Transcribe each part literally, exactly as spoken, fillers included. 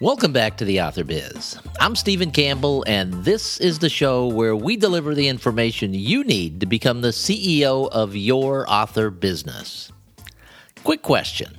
Welcome back to the Author Biz. I'm Stephen Campbell, and this is the show where we deliver the information you need to become the C E O of your author business. Quick question.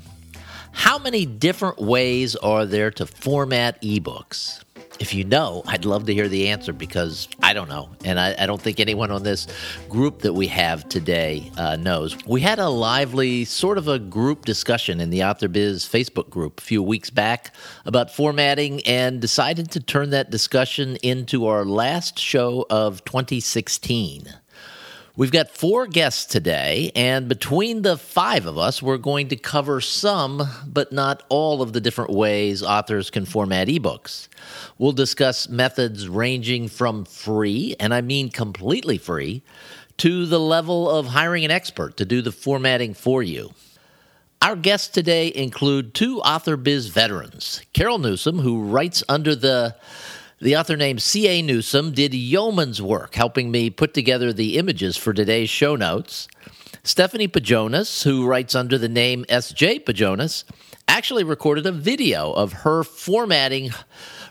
How many different ways are there to format ebooks? If you know, I'd love to hear the answer because I don't know. And I, I don't think anyone on this group that we have today uh, knows. We had a lively sort of a group discussion in the Author Biz Facebook group a few weeks back about formatting and decided to turn that discussion into our last show of twenty sixteen. We've got four guests today, and between the five of us, we're going to cover some, but not all of the different ways authors can format ebooks. We'll discuss methods ranging from free, and I mean completely free, to the level of hiring an expert to do the formatting for you. Our guests today include two Author Biz veterans, Carol Newsome, who writes under the... The author named C A Newsome did yeoman's work, helping me put together the images for today's show notes. Stephanie Pajonas, who writes under the name S J. Pajonas, actually recorded a video of her formatting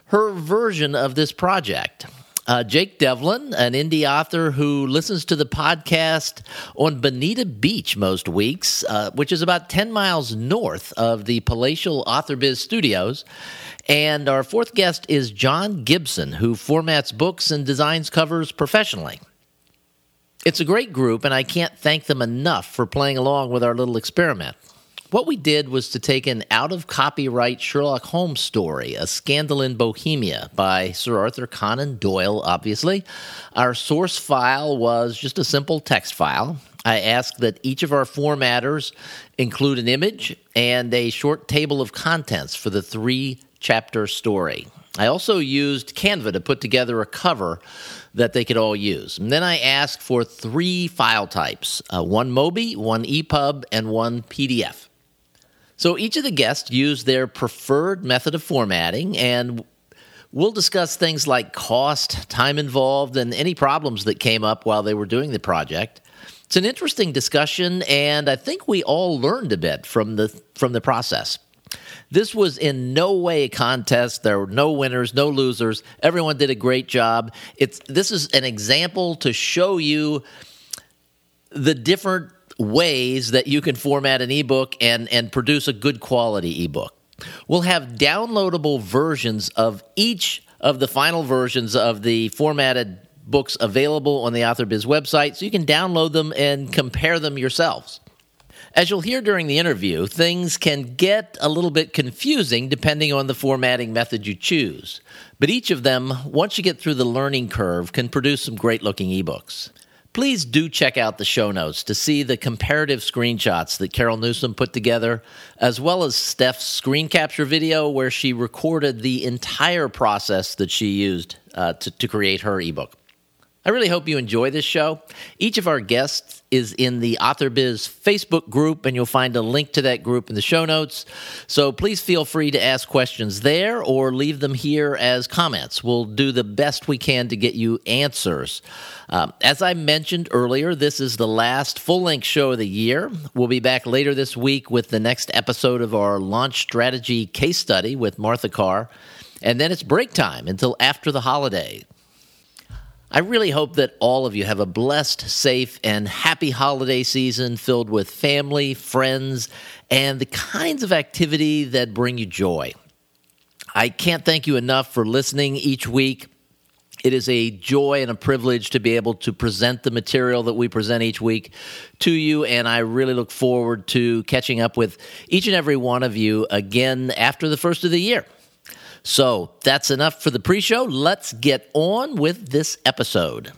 her version of this project. Uh, Jake Devlin, an indie author who listens to the podcast on Bonita Beach most weeks, uh, which is about ten miles north of the palatial Author Biz studios. And our fourth guest is John Gibson, who formats books and designs covers professionally. It's a great group, and I can't thank them enough for playing along with our little experiment. What we did was to take an out-of-copyright Sherlock Holmes story, A Scandal in Bohemia, by Sir Arthur Conan Doyle, obviously. Our source file was just a simple text file. I asked that each of our formatters include an image and a short table of contents for the three-chapter story. I also used Canva to put together a cover that they could all use. And then I asked for three file types, uh, one Mobi, one E P U B, and one P D F. So each of the guests used their preferred method of formatting, and we'll discuss things like cost, time involved, and any problems that came up while they were doing the project. It's an interesting discussion, and I think we all learned a bit from the from the process. This was in no way a contest. There were no winners, no losers. Everyone did a great job. It's this is an example to show you the different ways that you can format an ebook and, and produce a good quality ebook. We'll have downloadable versions of each of the final versions of the formatted books available on the Author Biz website, so you can download them and compare them yourselves. As you'll hear during the interview, things can get a little bit confusing depending on the formatting method you choose. But each of them, once you get through the learning curve, can produce some great-looking ebooks. Please do check out the show notes to see the comparative screenshots that Carol Newsome put together, as well as Steph's screen capture video where she recorded the entire process that she used uh, to, to create her ebook. I really hope you enjoy this show. Each of our guests is in the Author Biz Facebook group, and you'll find a link to that group in the show notes. So please feel free to ask questions there or leave them here as comments. We'll do the best we can to get you answers. Um, as I mentioned earlier, this is the last full-length show of the year. We'll be back later this week with the next episode of our Launch Strategy Case Study with Martha Carr. And then it's break time until after the holiday. I really hope that all of you have a blessed, safe, and happy holiday season filled with family, friends, and the kinds of activity that bring you joy. I can't thank you enough for listening each week. It is a joy and a privilege to be able to present the material that we present each week to you, and I really look forward to catching up with each and every one of you again after the first of the year. So that's enough for the pre-show. Let's get on with this episode.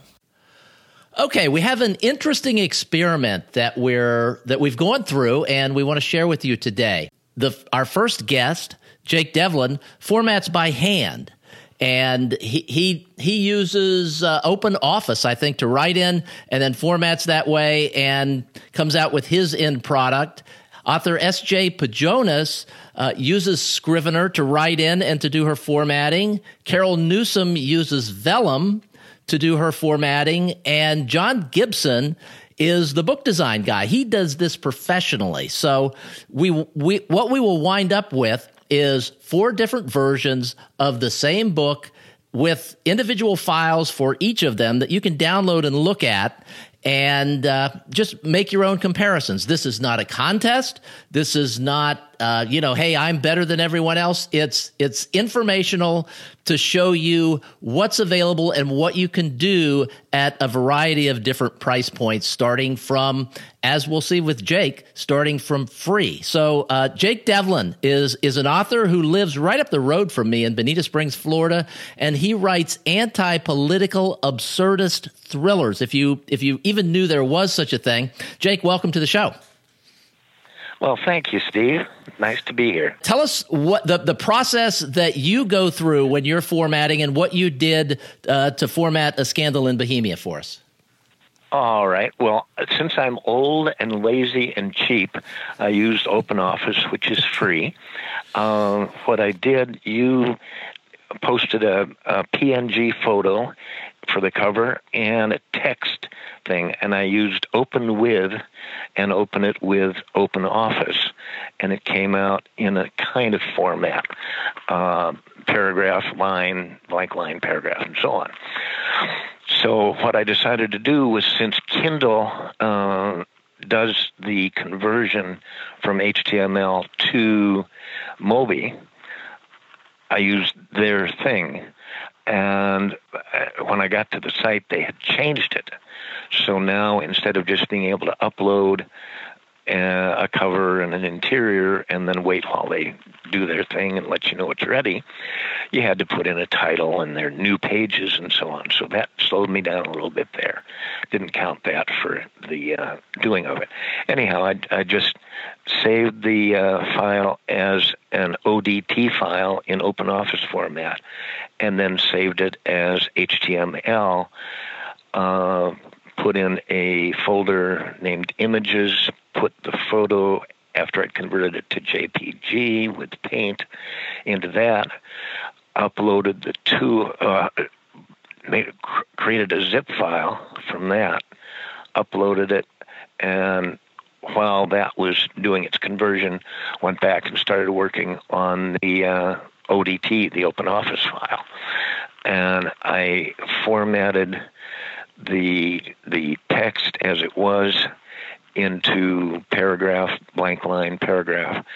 Okay, we have an interesting experiment that we're that we've gone through, and we want to share with you today. The our first guest, Jake Devlin, formats by hand, and he he he uses uh, OpenOffice, I think, to write in, and then formats that way, and comes out with his end product. Author S J. Pajonas uh, uses Scrivener to write in and to do her formatting. Carol Newsome uses Vellum to do her formatting. And John Gibson is the book design guy. He does this professionally. So we we what we will wind up with is four different versions of the same book with individual files for each of them that you can download and look at and uh, just make your own comparisons. This is not a contest. This is not, uh, you know, hey, I'm better than everyone else. It's it's informational to show you what's available and what you can do at a variety of different price points, starting from, as we'll see with Jake, starting from free. So uh, Jake Devlin is, is an author who lives right up the road from me in Bonita Springs, Florida, and he writes anti-political absurdist thrillers. If you if you even knew there was such a thing. Jake, welcome to the show. Well, thank you, Steve. Nice to be here. Tell us what the, the process that you go through when you're formatting and what you did uh, to format A Scandal in Bohemia for us. All right. Well, since I'm old and lazy and cheap, I used OpenOffice, which is free. Uh, what I did, you posted a, a P N G photo for the cover and a text thing, and I used open with and open it with OpenOffice, and it came out in a kind of format, uh, paragraph, line, blank line, paragraph, and so on. So what I decided to do was, since Kindle uh, does the conversion from H T M L to Mobi, I used their thing. And when I got to the site, they had changed it. So now, instead of just being able to upload uh, a cover and an interior and then wait while they do their thing and let you know it's ready, you had to put in a title and their new pages and so on. So that slowed me down a little bit there. Didn't count that for the uh, doing of it. Anyhow, I, I just saved the uh, file as an O D T file in OpenOffice format, and then saved it as H T M L, uh, put in a folder named Images, put the photo after I'd converted it to J P G with Paint into that, uploaded the two, uh, made, created a zip file from that, uploaded it, and while that was doing its conversion, went back and started working on the uh, O D T, the OpenOffice file. And I formatted the the text as it was into paragraph, blank line, paragraph.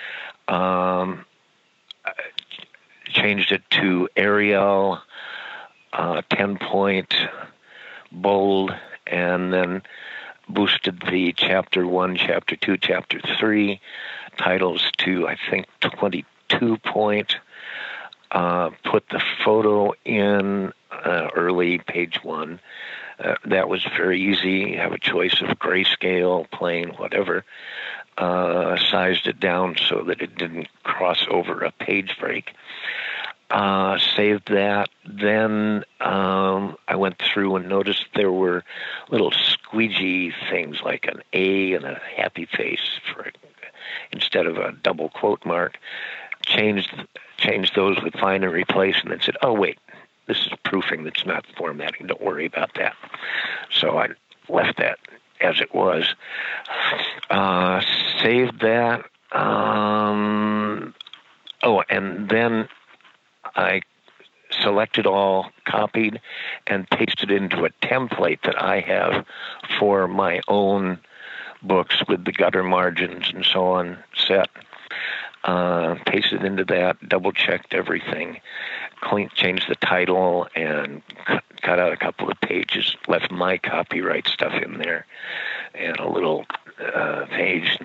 Um, changed it to Arial, uh, ten point, bold, and then boosted the chapter one, chapter two, chapter three titles to, I think, twenty-two point. Uh, put the photo in uh, early page one. Uh, that was very easy. You have a choice of grayscale, plain, whatever. Uh, sized it down so that it didn't cross over a page break. Uh, saved that. Then um, I went through and noticed there were little squeegee things like an A and a happy face for instead of a double quote mark. Changed changed those with find and replace, and then said, oh, wait, this is proofing, that's not formatting. Don't worry about that. So I left that as it was. Uh, saved that. Um, oh, and then I selected all, copied, and pasted into a template that I have for my own books with the gutter margins and so on set. Uh, pasted into that, double-checked everything, clean, changed the title, and cu- cut out a couple of pages, left my copyright stuff in there, and a little uh, page,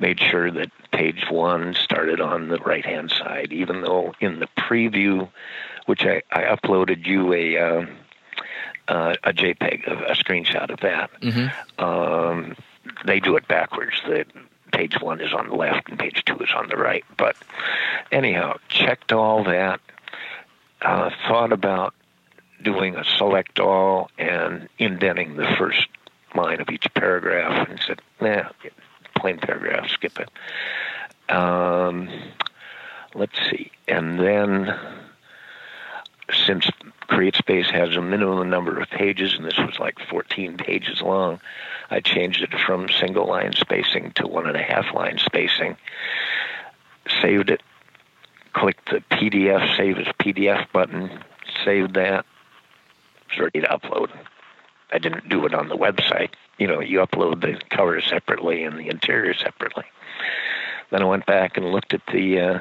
made sure that page one started on the right-hand side, even though in the preview, which I, I uploaded you a uh, uh, a JPEG, a, a screenshot of that, mm-hmm. um, they do it backwards. They, Page one is on the left and page two is on the right. But anyhow, checked all that, uh, thought about doing a select all and indenting the first line of each paragraph, and said, nah, plain paragraph, skip it. Um, let's see. And then, since CreateSpace has a minimum number of pages, and this was like fourteen pages long, I changed it from single line spacing to one and a half line spacing, saved it, click the P D F, save as P D F button, saved that, it's ready to upload. I didn't do it on the website. You know, you upload the cover separately and the interior separately. Then I went back and looked at the uh,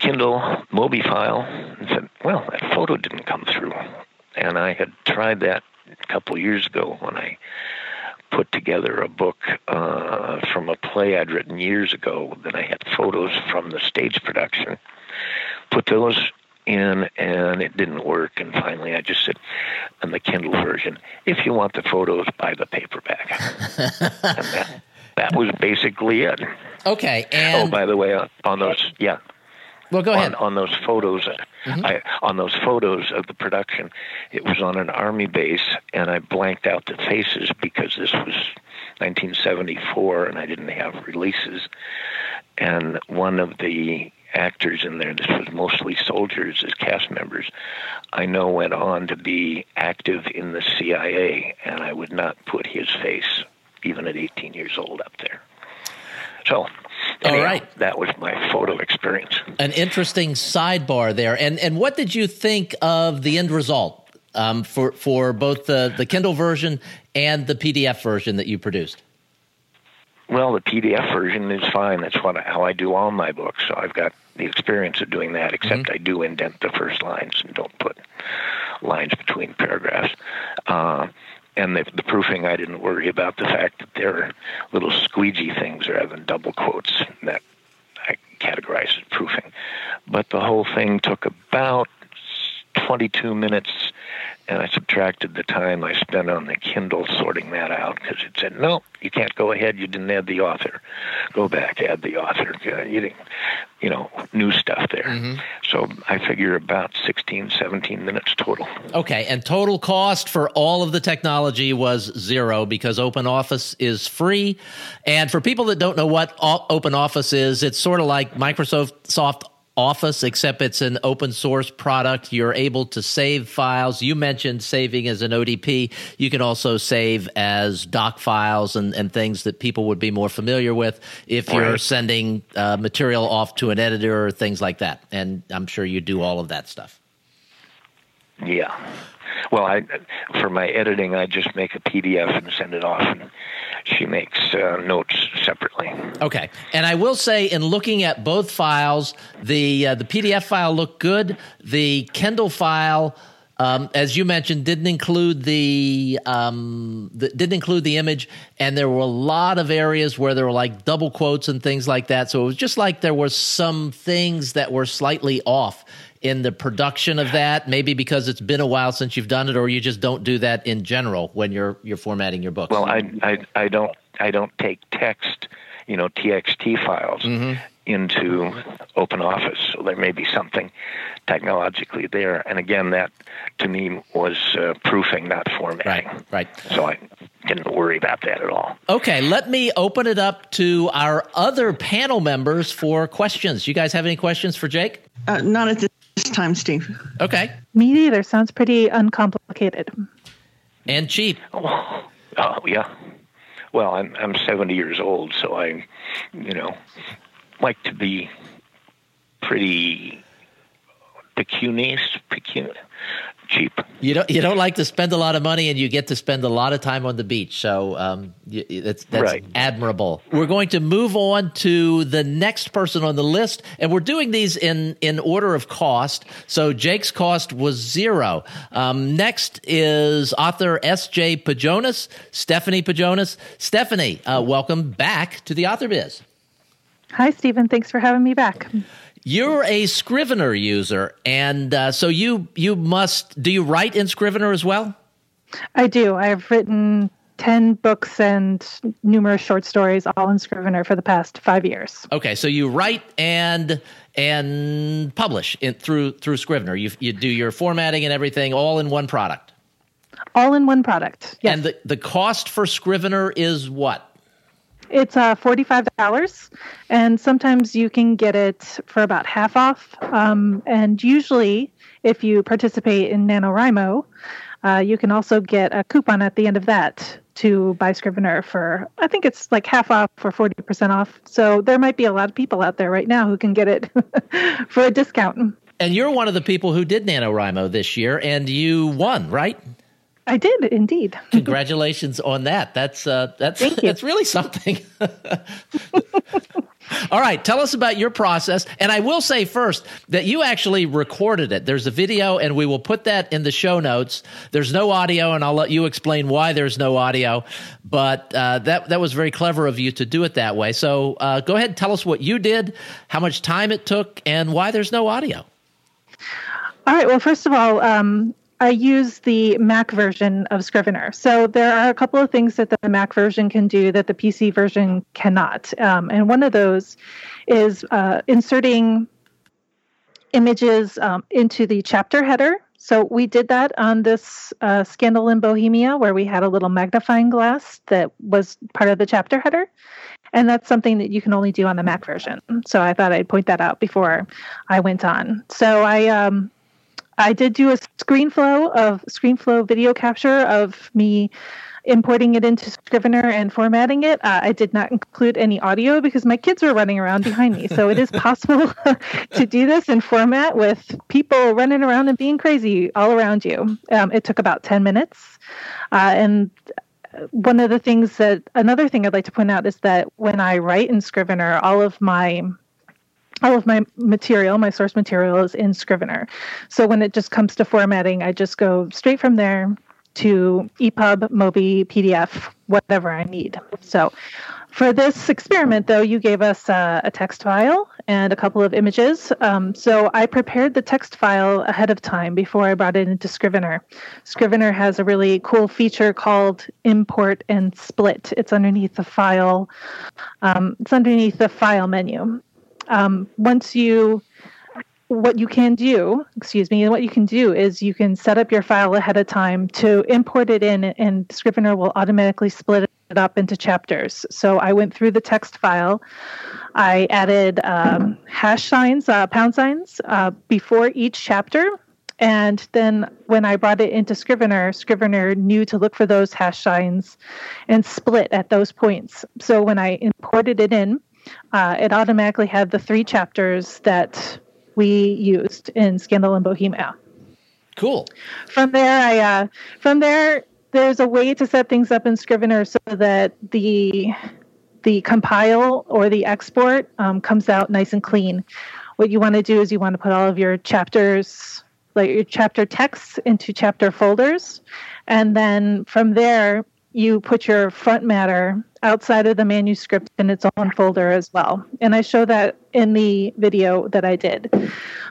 Kindle Mobi file and said, well, that photo didn't come through. And I had tried that a couple years ago when I put together a book uh, from a play I'd written years ago. Then I had photos from the stage production, put those in, and it didn't work. And finally, I just said, on the Kindle version, if you want the photos, buy the paperback. And that, that was basically it. Okay. And oh, by the way, on those, yeah. Well, go ahead. On, on those photos, mm-hmm. I, on those photos of the production, it was on an army base, and I blanked out the faces because this was nineteen seventy-four, and I didn't have releases. And one of the actors in there, this was mostly soldiers as cast members, I know went on to be active in the C I A, and I would not put his face, even at eighteen years old, up there. So, anyhow, all right, that was my photo experience. An interesting sidebar there. And and what did you think of the end result um, for, for both the, the Kindle version and the P D F version that you produced? Well, the P D F version is fine. That's what I, how I do all my books. So I've got the experience of doing that, except mm-hmm. I do indent the first lines and don't put lines between paragraphs. Uh, and the, the proofing, I didn't worry about the fact that there are little squeegee things rather than double quotes that I categorize as proofing. But the whole thing took about twenty-two minutes, and I subtracted the time I spent on the Kindle sorting that out, because it said, no, you can't go ahead, you didn't add the author. Go back, add the author. You didn't, you know, new stuff there. Mm-hmm. So I figure about sixteen, seventeen minutes total. Okay, and total cost for all of the technology was zero, because OpenOffice is free. And for people that don't know what OpenOffice is, it's sort of like Microsoft Soft Office, except it's an open source product. You're able to save files. You mentioned saving as an O D P. You can also save as doc files and, and things that people would be more familiar with if you're right. sending uh, material off to an editor or things like that. And I'm sure you do all of that stuff. Yeah. Well, I, for my editing, I just make a P D F and send it off, and she makes uh, notes separately. Okay. And I will say, in looking at both files, the uh, the P D F file looked good. The Kindle file, um, as you mentioned, didn't include the, um, the didn't include the image, and there were a lot of areas where there were like double quotes and things like that. So it was just like there were some things that were slightly off in the production of that, maybe because it's been a while since you've done it, or you just don't do that in general when you're you're formatting your books. Well, I I, I don't I don't take text, you know, T X T files mm-hmm. into OpenOffice, so there may be something technologically there. And again, that to me was uh, proofing, not formatting. Right, right. So I didn't worry about that at all. Okay, let me open it up to our other panel members for questions. You guys have any questions for Jake? Uh, not at this. This time, Steve. Okay. Me neither. Sounds pretty uncomplicated. And cheap. Oh, oh yeah. Well, I'm I'm seventy years old, so I, you know, like to be pretty pecunious, pecunious, cheap. You don't you don't like to spend a lot of money, and you get to spend a lot of time on the beach. So um, that's that's right. Admirable. We're going to move on to the next person on the list, and we're doing these in in order of cost. So Jake's cost was zero. Um, next is author S J. Pajonas, Stephanie Pajonas. Stephanie, uh, welcome back to the Author Biz. Hi, Stephen. Thanks for having me back. You're a Scrivener user, and uh, so you you must – do you write in Scrivener as well? I do. I've written ten books and numerous short stories all in Scrivener for the past five years. Okay, so you write and and publish in, through through Scrivener. You you do your formatting and everything all in one product? All in one product, yes. And the, the cost for Scrivener is what? It's uh, forty-five dollars, and sometimes you can get it for about half off. Um, and usually, if you participate in NaNoWriMo, uh, you can also get a coupon at the end of that to buy Scrivener for, I think it's like half off or forty percent off. So there might be a lot of people out there right now who can get it for a discount. And you're one of the people who did NaNoWriMo this year, and you won, right? I did, indeed. Congratulations on that. That's uh, that's that's really something. All right, tell us about your process. And I will say first that you actually recorded it. There's a video, and we will put that in the show notes. There's no audio, and I'll let you explain why there's no audio. But uh, that, that was very clever of you to do it that way. So uh, go ahead and tell us what you did, how much time it took, and why there's no audio. All right, well, first of all, um, I use the Mac version of Scrivener. So there are a couple of things that the Mac version can do that the P C version cannot. Um, and one of those is uh, inserting images um, into the chapter header. So we did that on this uh, Scandal in Bohemia, where we had a little magnifying glass that was part of the chapter header. And that's something that you can only do on the Mac version. So I thought I'd point that out before I went on. So I... Um, I did do a ScreenFlow of ScreenFlow video capture of me importing it into Scrivener and formatting it. Uh, I did not include any audio because my kids were running around behind me. So it is possible to do this in format with people running around and being crazy all around you. Um, it took about ten minutes. Uh, and one of the things that, another thing I'd like to point out is that when I write in Scrivener, all of my All of my material, my source material, is in Scrivener. So when it just comes to formatting, I just go straight from there to E P U B, Mobi, P D F, whatever I need. So for this experiment, though, you gave us uh, a text file and a couple of images. Um, so I prepared the text file ahead of time before I brought it into Scrivener. Scrivener has a really cool feature called import and split. It's underneath the file. Um, it's underneath the file menu. Um, once you, what you can do, excuse me, and what you can do is you can set up your file ahead of time to import it in, and Scrivener will automatically split it up into chapters. So I went through the text file. I added um, hash signs, uh, pound signs uh, before each chapter. And then when I brought it into Scrivener, Scrivener knew to look for those hash signs and split at those points. So when I imported it in, Uh, it automatically had the three chapters that we used in Scandal in Bohemia. Cool. From there, I uh, from there, there's a way to set things up in Scrivener so that the the compile or the export um, comes out nice and clean. What you want to do is you want to put all of your chapters, like your chapter texts, into chapter folders, and then from there, you put your front matter outside of the manuscript in its own folder as well. And I show that in the video that I did.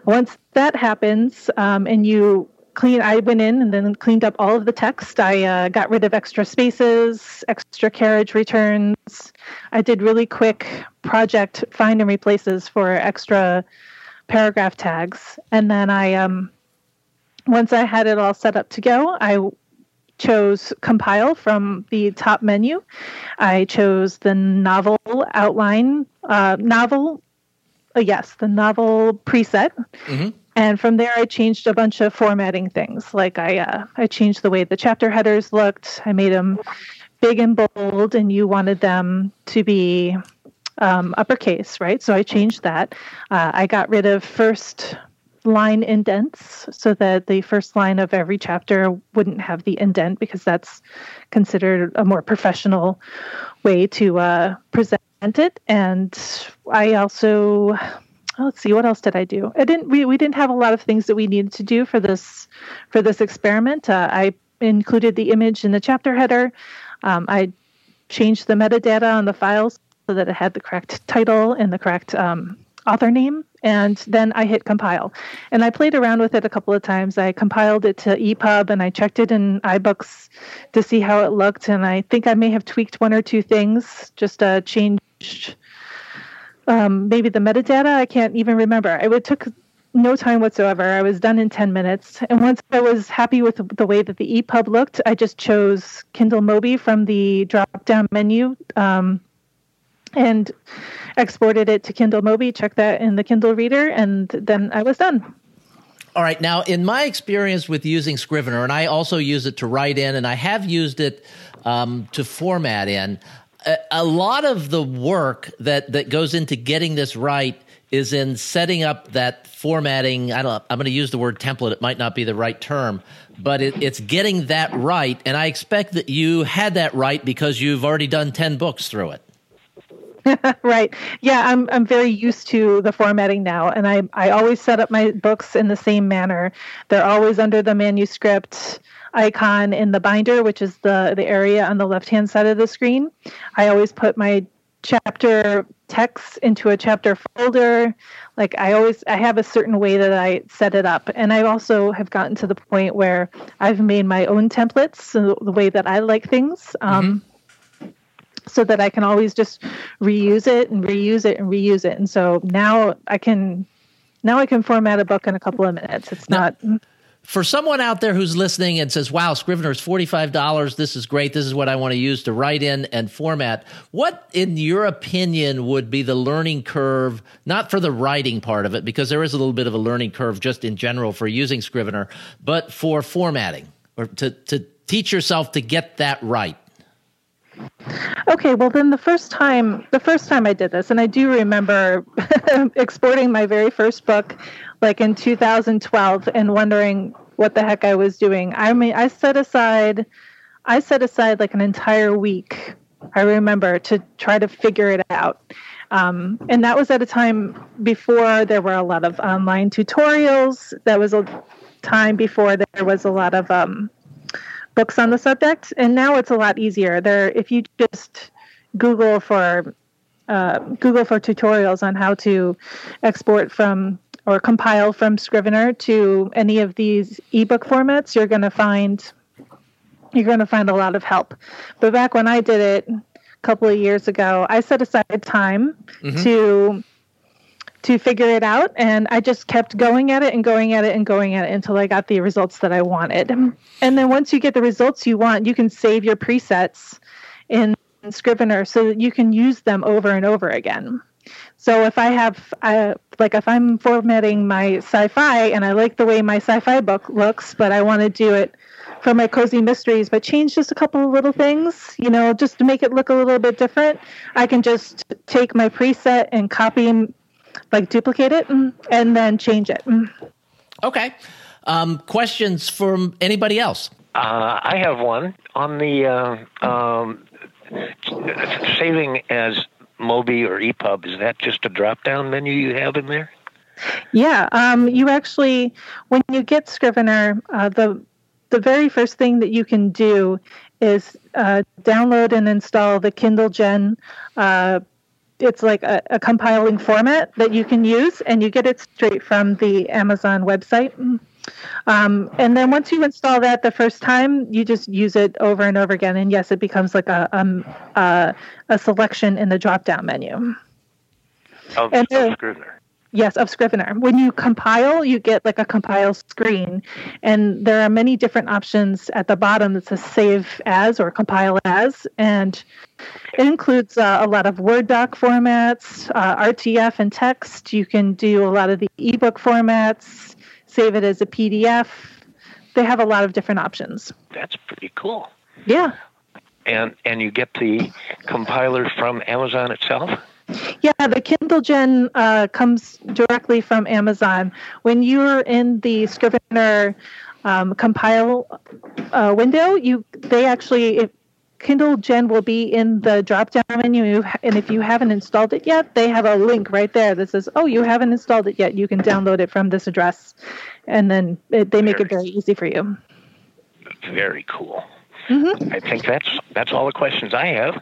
Once that happens, um, and you clean, I went in and then cleaned up all of the text. I uh, got rid of extra spaces, extra carriage returns. I did really quick project find and replaces for extra paragraph tags. And then I, um, once I had it all set up to go, I chose compile from the top menu. I chose the novel outline, uh, novel, uh, yes, the novel preset. Mm-hmm. And from there, I changed a bunch of formatting things. Like I, uh, I changed the way the chapter headers looked. I made them big and bold, and you wanted them to be um, uppercase, right? So I changed that. Uh, I got rid of first line indents so that the first line of every chapter wouldn't have the indent, because that's considered a more professional way to uh, present it. And I also, let's see, what else did I do? I didn't. We, we didn't have a lot of things that we needed to do for this for this experiment. Uh, I included the image in the chapter header. Um, I changed the metadata on the files so that it had the correct title and the correct um, author name. And then I hit compile. And I played around with it a couple of times. I compiled it to E P U B, and I checked it in iBooks to see how it looked. And I think I may have tweaked one or two things, just uh, changed um, maybe the metadata. I can't even remember. It took no time whatsoever. I was done in ten minutes. And once I was happy with the way that the E P U B looked, I just chose Kindle Mobi from the drop-down menu. Um And exported it to Kindle Mobi, checked that in the Kindle Reader, and then I was done. All right. Now, in my experience with using Scrivener, and I also use it to write in, and I have used it um, to format in. A, a lot of the work that, that goes into getting this right is in setting up that formatting. I don't, I'm going to use the word template. It might not be the right term, but it, it's getting that right. And I expect that you had that right because you've already done ten books through it. Right. Yeah, I'm I'm very used to the formatting now, and I, I always set up my books in the same manner. They're always under the manuscript icon in the binder, which is the, the area on the left-hand side of the screen. I always put my chapter text into a chapter folder. Like I always, I have a certain way that I set it up. And I also have gotten to the point where I've made my own templates, so the way that I like things. Um mm-hmm. So that I can always just reuse it and reuse it and reuse it. And so now I can now I can format a book in a couple of minutes. It's now, not... For someone out there who's listening and says, wow, Scrivener is forty-five dollars. This is great. This is what I want to use to write in and format. What, in your opinion, would be the learning curve, not for the writing part of it, because there is a little bit of a learning curve just in general for using Scrivener, but for formatting or to, to teach yourself to get that right? Okay, well then the first time the first time I did this, and I do remember exporting my very first book like in two thousand twelve and wondering what the heck I was doing. I mean, I set aside I set aside like an entire week, I remember, to try to figure it out. Um, and that was at a time before there were a lot of online tutorials. That was a time before there was a lot of um books on the subject, and now it's a lot easier. There, if you just Google for uh, Google for tutorials on how to export from or compile from Scrivener to any of these ebook formats, you're going to find you're going to find a lot of help. But back when I did it a couple of years ago, I set aside time mm-hmm. to to figure it out, and I just kept going at it and going at it and going at it until I got the results that I wanted. And then once you get the results you want, you can save your presets in Scrivener so that you can use them over and over again. So if I have, uh, like if I'm formatting my sci-fi and I like the way my sci-fi book looks, but I want to do it for my cozy mysteries, but change just a couple of little things, you know, just to make it look a little bit different, I can just take my preset and copy like duplicate it and then change it. Okay. Um, questions from anybody else? Uh, I have one on the uh, um, saving as Mobi or E P U B. Is that just a drop-down menu you have in there? Yeah. Um, you actually, when you get Scrivener, uh, the the very first thing that you can do is uh, download and install the Kindle Gen uh It's like a, a compiling format that you can use, and you get it straight from the Amazon website. Um, and then once you install that the first time, you just use it over and over again. And yes, it becomes like a um, uh, a selection in the drop-down menu. Of, and, uh, of Scrivener. Yes, of Scrivener. When you compile, you get like a compile screen. And there are many different options at the bottom that says save as or compile as. And it includes uh, a lot of Word doc formats, uh, R T F and text. You can do a lot of the ebook formats, save it as a P D F. They have a lot of different options. That's pretty cool. Yeah. And and you get the compiler from Amazon itself? Yeah, the Kindle Gen uh, comes directly from Amazon. When you're in the Scrivener um, compile uh, window, you they actually... If, Kindle Gen will be in the drop-down menu, and if you haven't installed it yet, they have a link right there that says, oh, you haven't installed it yet. You can download it from this address, and then it, they make very, it very easy for you. Very cool. Mm-hmm. I think that's that's all the questions I have.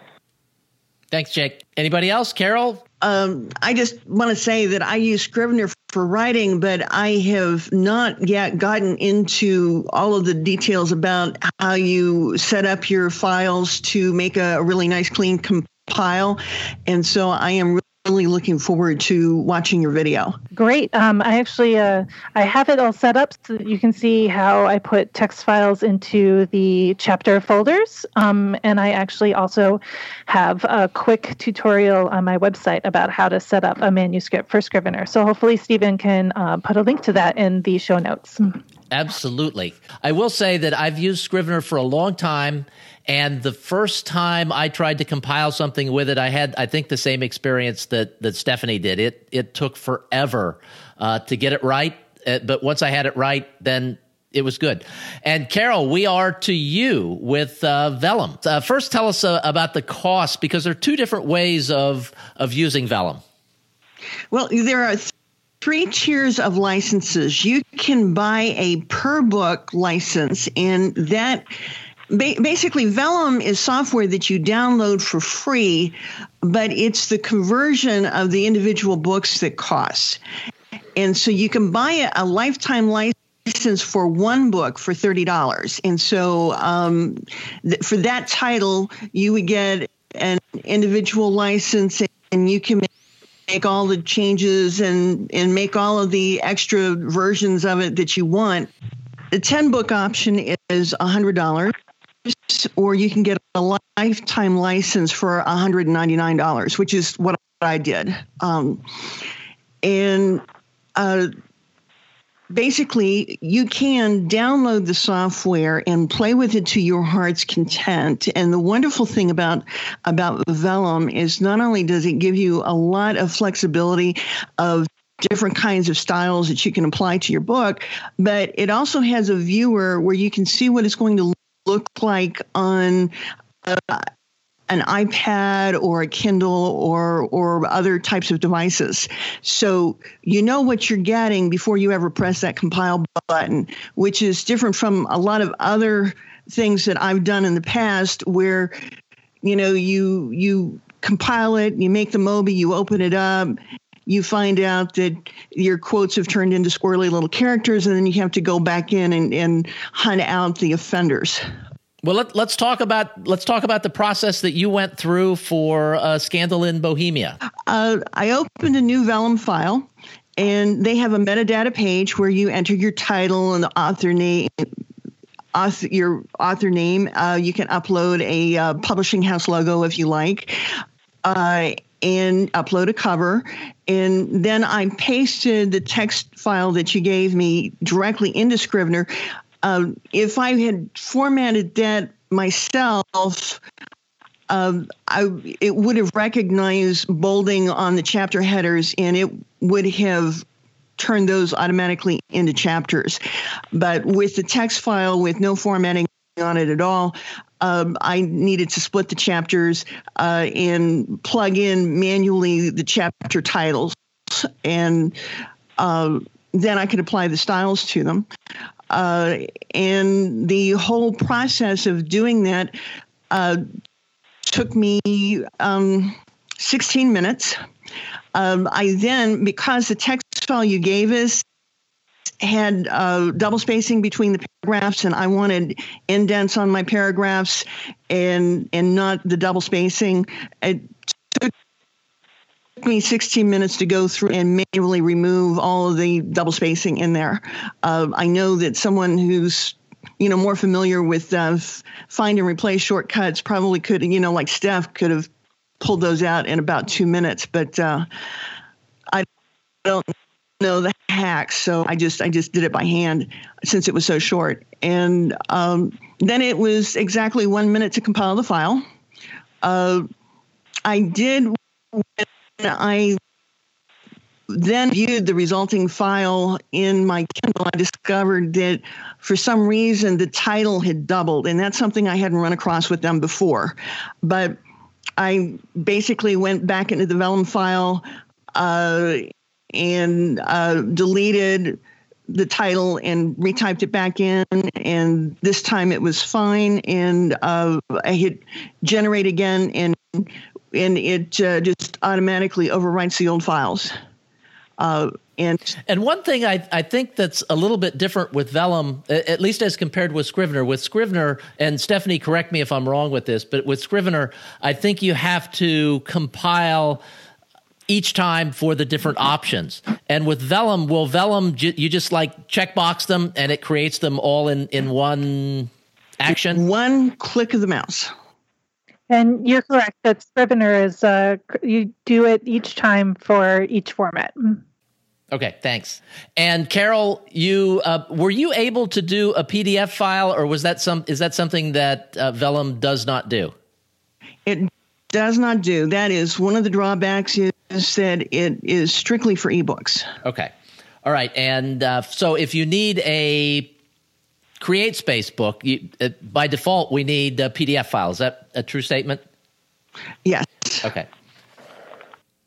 Thanks, Jake. Anybody else? Carol? Um, I just want to say that I use Scrivener for writing, but I have not yet gotten into all of the details about how you set up your files to make a really nice, clean compile. And so I am really looking forward to watching your video. Great. Um, I actually uh, I have it all set up so that you can see how I put text files into the chapter folders. Um, and I actually also have a quick tutorial on my website about how to set up a manuscript for Scrivener. So hopefully Stephen can uh, put a link to that in the show notes. Absolutely. I will say that I've used Scrivener for a long time, And the first time I tried to compile something with it, I had, I think, the same experience that that Stephanie did. It it took forever uh, to get it right, uh, but once I had it right, then it was good. And Carol, we are to you with uh, Vellum. Uh, first, tell us uh, about the cost, because there are two different ways of of using Vellum. Well, there are th- three tiers of licenses. You can buy a per book license, and that. Basically, Vellum is software that you download for free, but it's the conversion of the individual books that costs. And so you can buy a lifetime license for one book for thirty dollars. And so um, th- for that title, you would get an individual license, and you can make make all the changes and, and make all of the extra versions of it that you want. The ten-book option is one hundred dollars. Or you can get a lifetime license for one hundred ninety-nine dollars, which is what I did. Um, and uh, basically, you can download the software and play with it to your heart's content. And the wonderful thing about, about Vellum is not only does it give you a lot of flexibility of different kinds of styles that you can apply to your book, but it also has a viewer where you can see what it's going to look look like on uh, an iPad or a Kindle or or other types of devices. So you know what you're getting before you ever press that compile button, which is different from a lot of other things that I've done in the past where, you know, you you compile it, you make the Mobi, you open it up, you find out that your quotes have turned into squirrely little characters, and then you have to go back in and, and hunt out the offenders. Well, let, let's talk about let's talk about the process that you went through for uh, Scandal in Bohemia. Uh, I opened a new Vellum file, and they have a metadata page where you enter your title and the author name. Author, your author name. Uh, you can upload a uh, publishing house logo if you like. Uh, and upload a cover. And then I pasted the text file that you gave me directly into Scrivener. Uh, if I had formatted that myself, uh, I, it would have recognized bolding on the chapter headers, and it would have turned those automatically into chapters. But with the text file, with no formatting on it at all, Um, I needed to split the chapters uh, and plug in manually the chapter titles, and uh, then I could apply the styles to them. Uh, and the whole process of doing that uh, took me um, sixteen minutes. Um, I then, because the text file you gave us had uh, double spacing between the paragraphs, and I wanted indents on my paragraphs and and not the double spacing. It took me sixteen minutes to go through and manually remove all of the double spacing in there. Uh, I know that someone who's you know more familiar with uh, find and replace shortcuts probably could, you know, like Steph could have pulled those out in about two minutes, but uh, I don't know the hack, so I just I just did it by hand since it was so short. And um, then it was exactly one minute to compile the file. Uh, I did when I then viewed the resulting file in my Kindle, I discovered that for some reason the title had doubled, and that's something I hadn't run across with them before. But I basically went back into the Vellum file uh, and uh, deleted the title and retyped it back in, and this time it was fine. And uh, I hit generate again, and and it uh, just automatically overwrites the old files. Uh, and and one thing I, I think that's a little bit different with Vellum, at least as compared with Scrivener, with Scrivener, and Stephanie, correct me if I'm wrong with this, but with Scrivener, I think you have to compile each time for the different options. And with Vellum, will Vellum, ju- you just like checkbox them and it creates them all in, in one action? One click of the mouse. And you're correct that Scrivener is, uh, you do it each time for each format. Okay, thanks. And Carol, you uh, were you able to do a P D F file, or was that some? Is that something that uh, Vellum does not do? It does not do. That is one of the drawbacks. Is that it is strictly for ebooks. Okay, all right. And uh, so, if you need a CreateSpace book, you, uh, by default, we need a P D F file. Is that a true statement? Yes. Okay.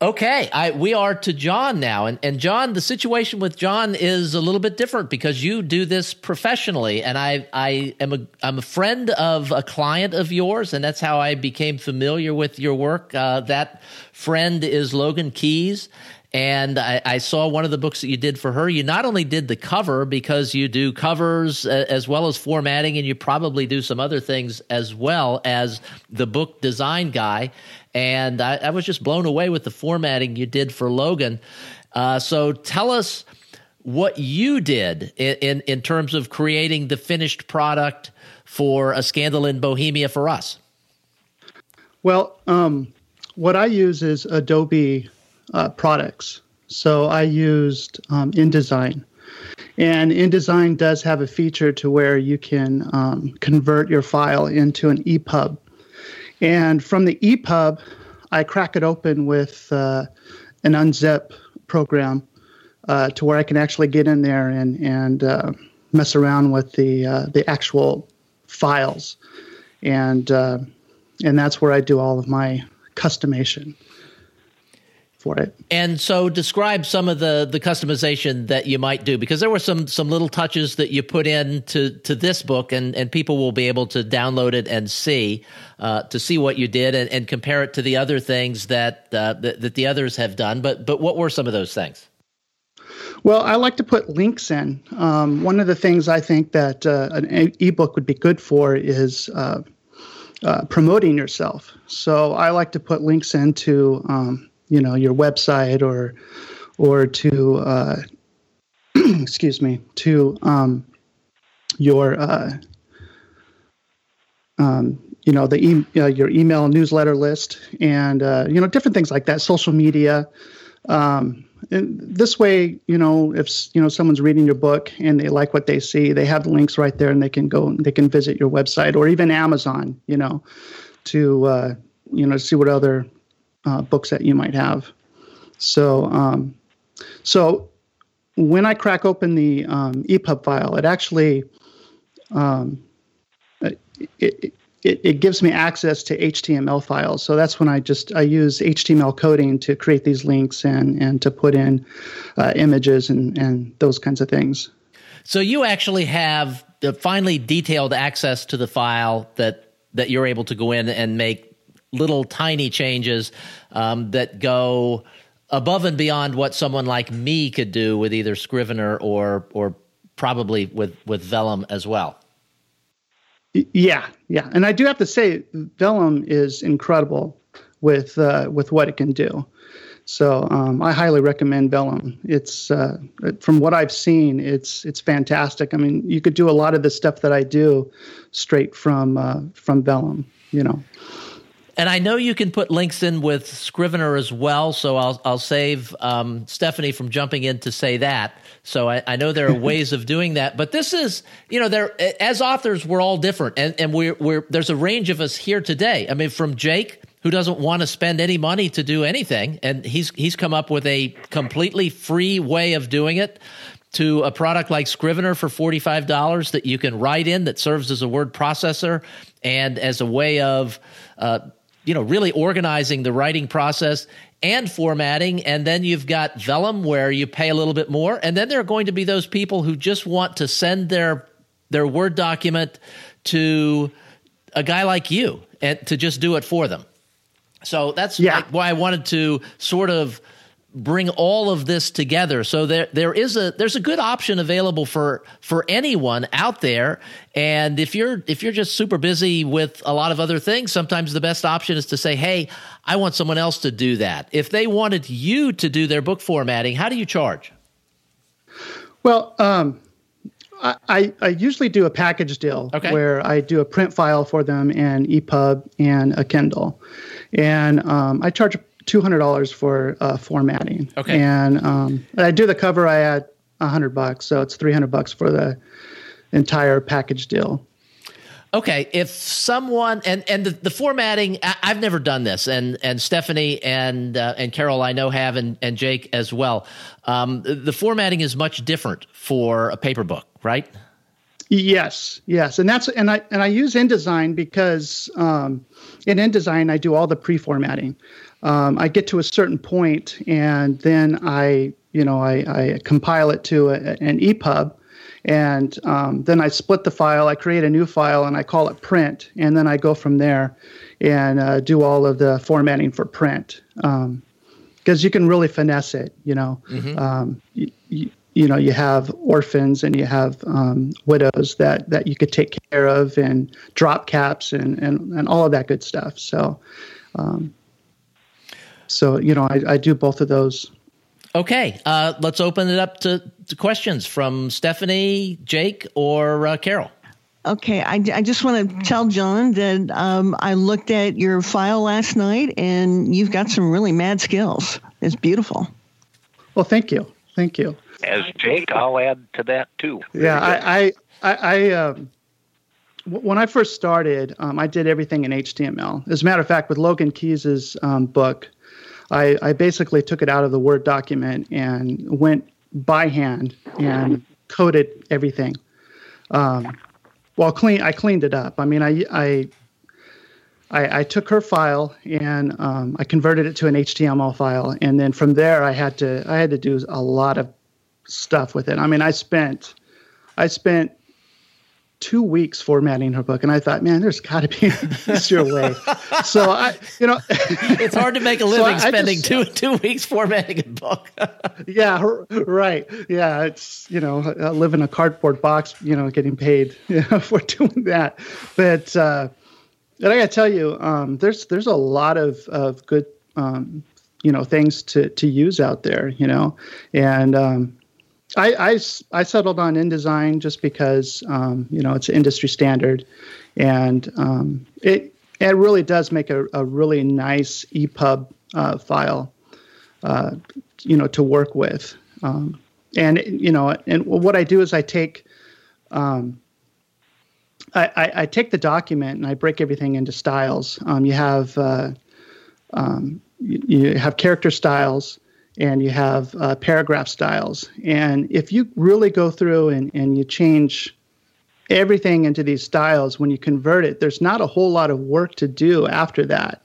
Okay, I, we are to John now, and, and John, the situation with John is a little bit different because you do this professionally, and I, I am a, I'm a friend of a client of yours, and that's how I became familiar with your work. Uh, that friend is Logan Keyes, and I, I saw one of the books that you did for her. You not only did the cover, because you do covers uh, as well as formatting, and you probably do some other things as well as the book design guy. And I, I was just blown away with the formatting you did for Logan. Uh, so tell us what you did in, in, in terms of creating the finished product for A Scandal in Bohemia for us. Well, um, what I use is Adobe uh, products. So I used um, InDesign. And InDesign does have a feature to where you can um, convert your file into an E P U B. And from the E P U B, I crack it open with uh, an unzip program uh, to where I can actually get in there and and uh, mess around with the uh, the actual files, and uh, and that's where I do all of my customization for it. And so, describe some of the the customization that you might do, because there were some some little touches that you put in to to this book, and and people will be able to download it and see uh, to see what you did and, and compare it to the other things that, uh, that that the others have done. But but what were some of those things? Well, I like to put links in. Um, one of the things I think that uh, an ebook would be good for is uh, uh, promoting yourself. So I like to put links into. Um, you know, your website or, or to, uh, excuse me, to, um, your, uh, um, you know, the, e- uh, your email newsletter list and, uh, you know, different things like that, social media. Um, and this way, you know, if, you know, someone's reading your book and they like what they see, they have the links right there and they can go, they can visit your website or even Amazon, you know, to, uh, you know, see what other, Uh, books that you might have. So um, so when I crack open the um, E P U B file, it actually um, it, it it gives me access to H T M L files. So that's when I just I use H T M L coding to create these links and and to put in uh, images and and those kinds of things. So you actually have the finally detailed access to the file that that you're able to go in and make little tiny changes um, that go above and beyond what someone like me could do with either Scrivener or or probably with, with Vellum as well. Yeah, yeah. And I do have to say Vellum is incredible with uh, with what it can do. So um, I highly recommend Vellum. It's uh, from what I've seen, it's it's fantastic. I mean, you could do a lot of the stuff that I do straight from uh, from Vellum, you know. And I know you can put links in with Scrivener as well, so I'll I'll save um, Stephanie from jumping in to say that. So I, I know there are ways of doing that, but this is, you know, there as authors we're all different, and and we're we're there's a range of us here today. I mean, from Jake, who doesn't want to spend any money to do anything, and he's he's come up with a completely free way of doing it, to a product like Scrivener for forty-five dollars that you can write in that serves as a word processor and as a way of uh, you know, really organizing the writing process and formatting. And then you've got Vellum where you pay a little bit more. And then there are going to be those people who just want to send their their Word document to a guy like you and to just do it for them. So that's yeah. why I wanted to sort of bring all of this together. So there there is a there's a good option available for for anyone out there. And if you're if you're just super busy with a lot of other things, sometimes the best option is to say, "Hey, I want someone else to do that." If they wanted you to do their book formatting, how do you charge? Well, um I, I usually do a package deal okay. where I do a print file for them and E P U B and a Kindle. And um I charge two hundred dollars for uh, formatting. Okay. And um, I do the cover, I add one hundred bucks, so it's three hundred bucks for the entire package deal. Okay, if someone and and the, the formatting, I, I've never done this, and and Stephanie and uh, and Carol I know have, and and Jake as well. Um, the formatting is much different for a paper book, right? Yes, yes, and that's and I and I use InDesign because um, in InDesign I do all the pre-formatting. Um, I get to a certain point, and then I you know I, I compile it to a, an E P U B. And um, then I split the file, I create a new file, and I call it print. And then I go from there and uh, do all of the formatting for print. Um, because you can really finesse it, you know. Mm-hmm. Um, you, you, you know, you have orphans and you have um, widows that, that you could take care of, and drop caps and, and, and all of that good stuff. So, um, so you know, I, I do both of those. Okay, uh, let's open it up to, to questions from Stephanie, Jake, or uh, Carol. Okay, I, I just want to tell John that um, I looked at your file last night, and you've got some really mad skills. It's beautiful. Well, thank you. Thank you. As Jake, I'll add to that, too. Yeah, I, I, I, I um, when I first started, um, I did everything in H T M L. As a matter of fact, with Logan Keyes' um, book, I, I basically took it out of the Word document and went by hand and coded everything. Um, well, clean I cleaned it up. I mean, I I I, I took her file and um, I converted it to an H T M L file, and then from there I had to I had to do a lot of stuff with it. I mean, I spent I spent. two weeks formatting her book, and I thought, man, there's got to be an easier way. So I, you know, it's hard to make a living so spending just, two two weeks formatting a book. Yeah, right. Yeah, it's you know, I live in a cardboard box, you know, getting paid you know, for doing that. But uh, and I got to tell you, um, there's there's a lot of of good um, you know things to to use out there, you know, and. Um, I, I, I settled on InDesign just because, um, you know, it's an industry standard, and um, it it really does make a, a really nice E P U B uh, file, uh, you know, to work with. Um, and, you know, and what I do is I take um, I, I, I take the document and I break everything into styles. Um, you have uh, um, you, you have character styles. And you have uh, paragraph styles. And if you really go through and, and you change everything into these styles, when you convert it, there's not a whole lot of work to do after that,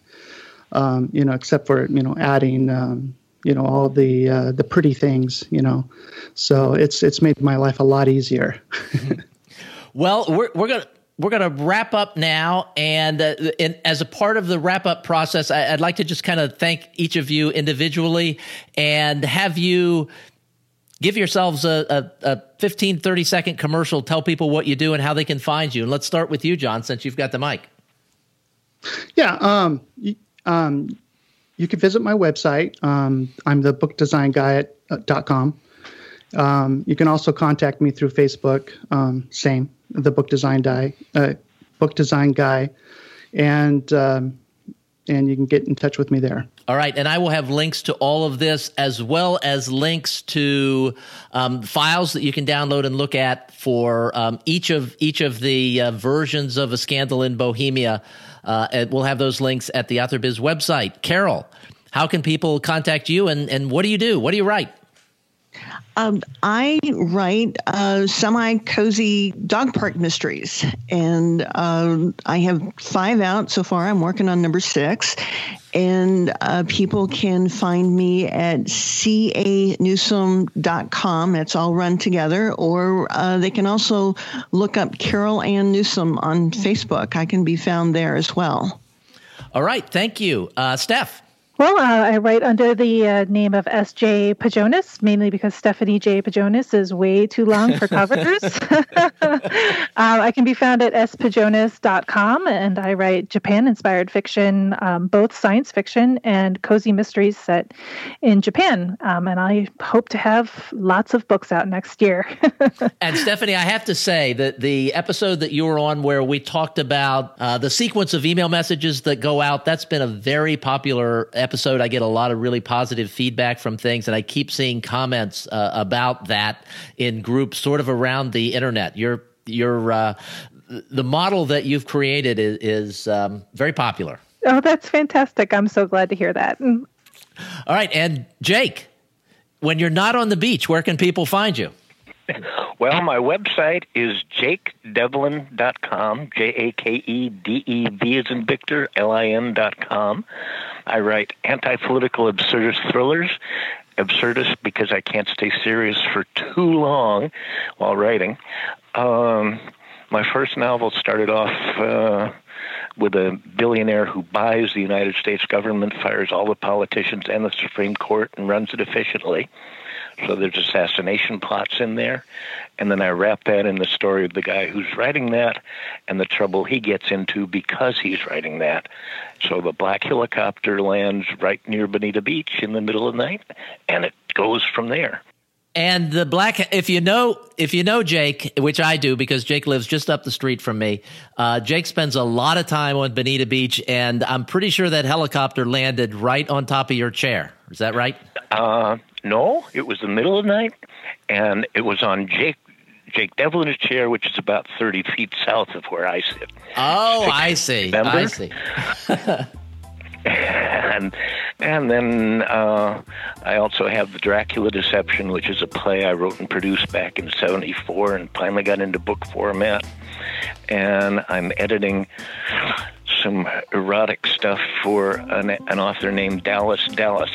um, you know, except for, you know, adding, um, you know, all the uh, the pretty things, you know. So it's it's made my life a lot easier. Well, we're we're going to. We're going to wrap up now, and, uh, and as a part of the wrap-up process, I, I'd like to just kind of thank each of you individually and have you give yourselves a, a, a fifteen, thirty-second commercial, tell people what you do and how they can find you. And let's start with you, John, since you've got the mic. Yeah, um, you, um, you can visit my website. Um, I'm the book design guy dot com. Um, you can also contact me through Facebook, um, same. The Book Design Guy, uh, Book Design Guy, and um, and you can get in touch with me there. All right, and I will have links to all of this, as well as links to um, files that you can download and look at for um, each of each of the uh, versions of A Scandal in Bohemia. Uh, and we'll have those links at the AuthorBiz website. Carol, how can people contact you, and and what do you do? What do you write? Um, I write uh, semi-cozy dog park mysteries, and uh, I have five out so far. I'm working on number six, and uh, people can find me at c a newsome dot com. That's all run together, or uh, they can also look up Carol Ann Newsome on Facebook. I can be found there as well. All right. Thank you. Uh, Steph. Well, uh, I write under the uh, name of S J Pajonas, mainly because Stephanie J. Pajonas is way too long for covers. uh, I can be found at s pajonas dot com, and I write Japan-inspired fiction, um, both science fiction and cozy mysteries set in Japan. Um, and I hope to have lots of books out next year. And Stephanie, I have to say that the episode that you were on where we talked about uh, the sequence of email messages that go out, that's been a very popular episode. episode. I get a lot of really positive feedback from things, and I keep seeing comments uh, about that in groups sort of around the internet. Your your uh, the model that you've created is, is um, very popular. Oh, that's fantastic. I'm so glad to hear that. All right. And Jake, when you're not on the beach, where can people find you? Well, my website is jake devlin dot com, J A K E D E V as in Victor, L I N dot com. I write anti-political absurdist thrillers, absurdist because I can't stay serious for too long while writing. Um, my first novel started off... Uh, with a billionaire who buys the United States government, fires all the politicians and the Supreme Court, and runs it efficiently. So there's assassination plots in there. And then I wrap that in the story of the guy who's writing that and the trouble he gets into because he's writing that. So the black helicopter lands right near Bonita Beach in the middle of the night, and it goes from there. And the black, if you know, if you know Jake, which I do because Jake lives just up the street from me, uh, Jake spends a lot of time on Bonita Beach, and I'm pretty sure that helicopter landed right on top of your chair. Is that right? Uh, no, it was the middle of the night, and it was on Jake Jake Devlin's chair, which is about thirty feet south of where I sit. Oh, Six, I see. Remember? I see. And and then uh, I also have The Dracula Deception, which is a play I wrote and produced back in seventy-four and finally got into book format. And I'm editing some erotic stuff for an, an author named Dallas Dallas.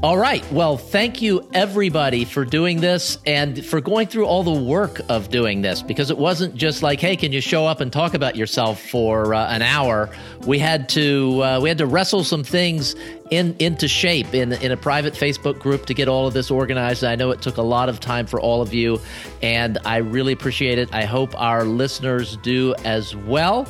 All right. Well, thank you, everybody, for doing this and for going through all the work of doing this, because it wasn't just like, hey, can you show up and talk about yourself for uh, an hour? We had to uh, we had to wrestle some things in into shape in, in a private Facebook group to get all of this organized. I know it took a lot of time for all of you, and I really appreciate it. I hope our listeners do as well.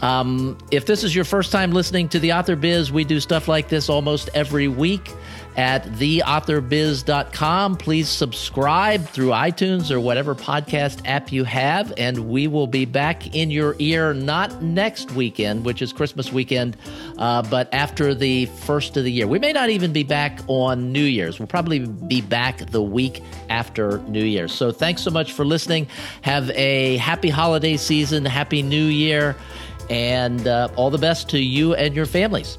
Um, if this is your first time listening to The Author Biz, we do stuff like this almost every week at the author biz dot com. Please subscribe through iTunes or whatever podcast app you have, and we will be back in your ear, not next weekend, which is Christmas weekend, uh, but after the first of the year. We may not even be back on New Year's. We'll probably be back the week after New Year's. So thanks so much for listening. Have a happy holiday season, happy New Year, and uh, all the best to you and your families.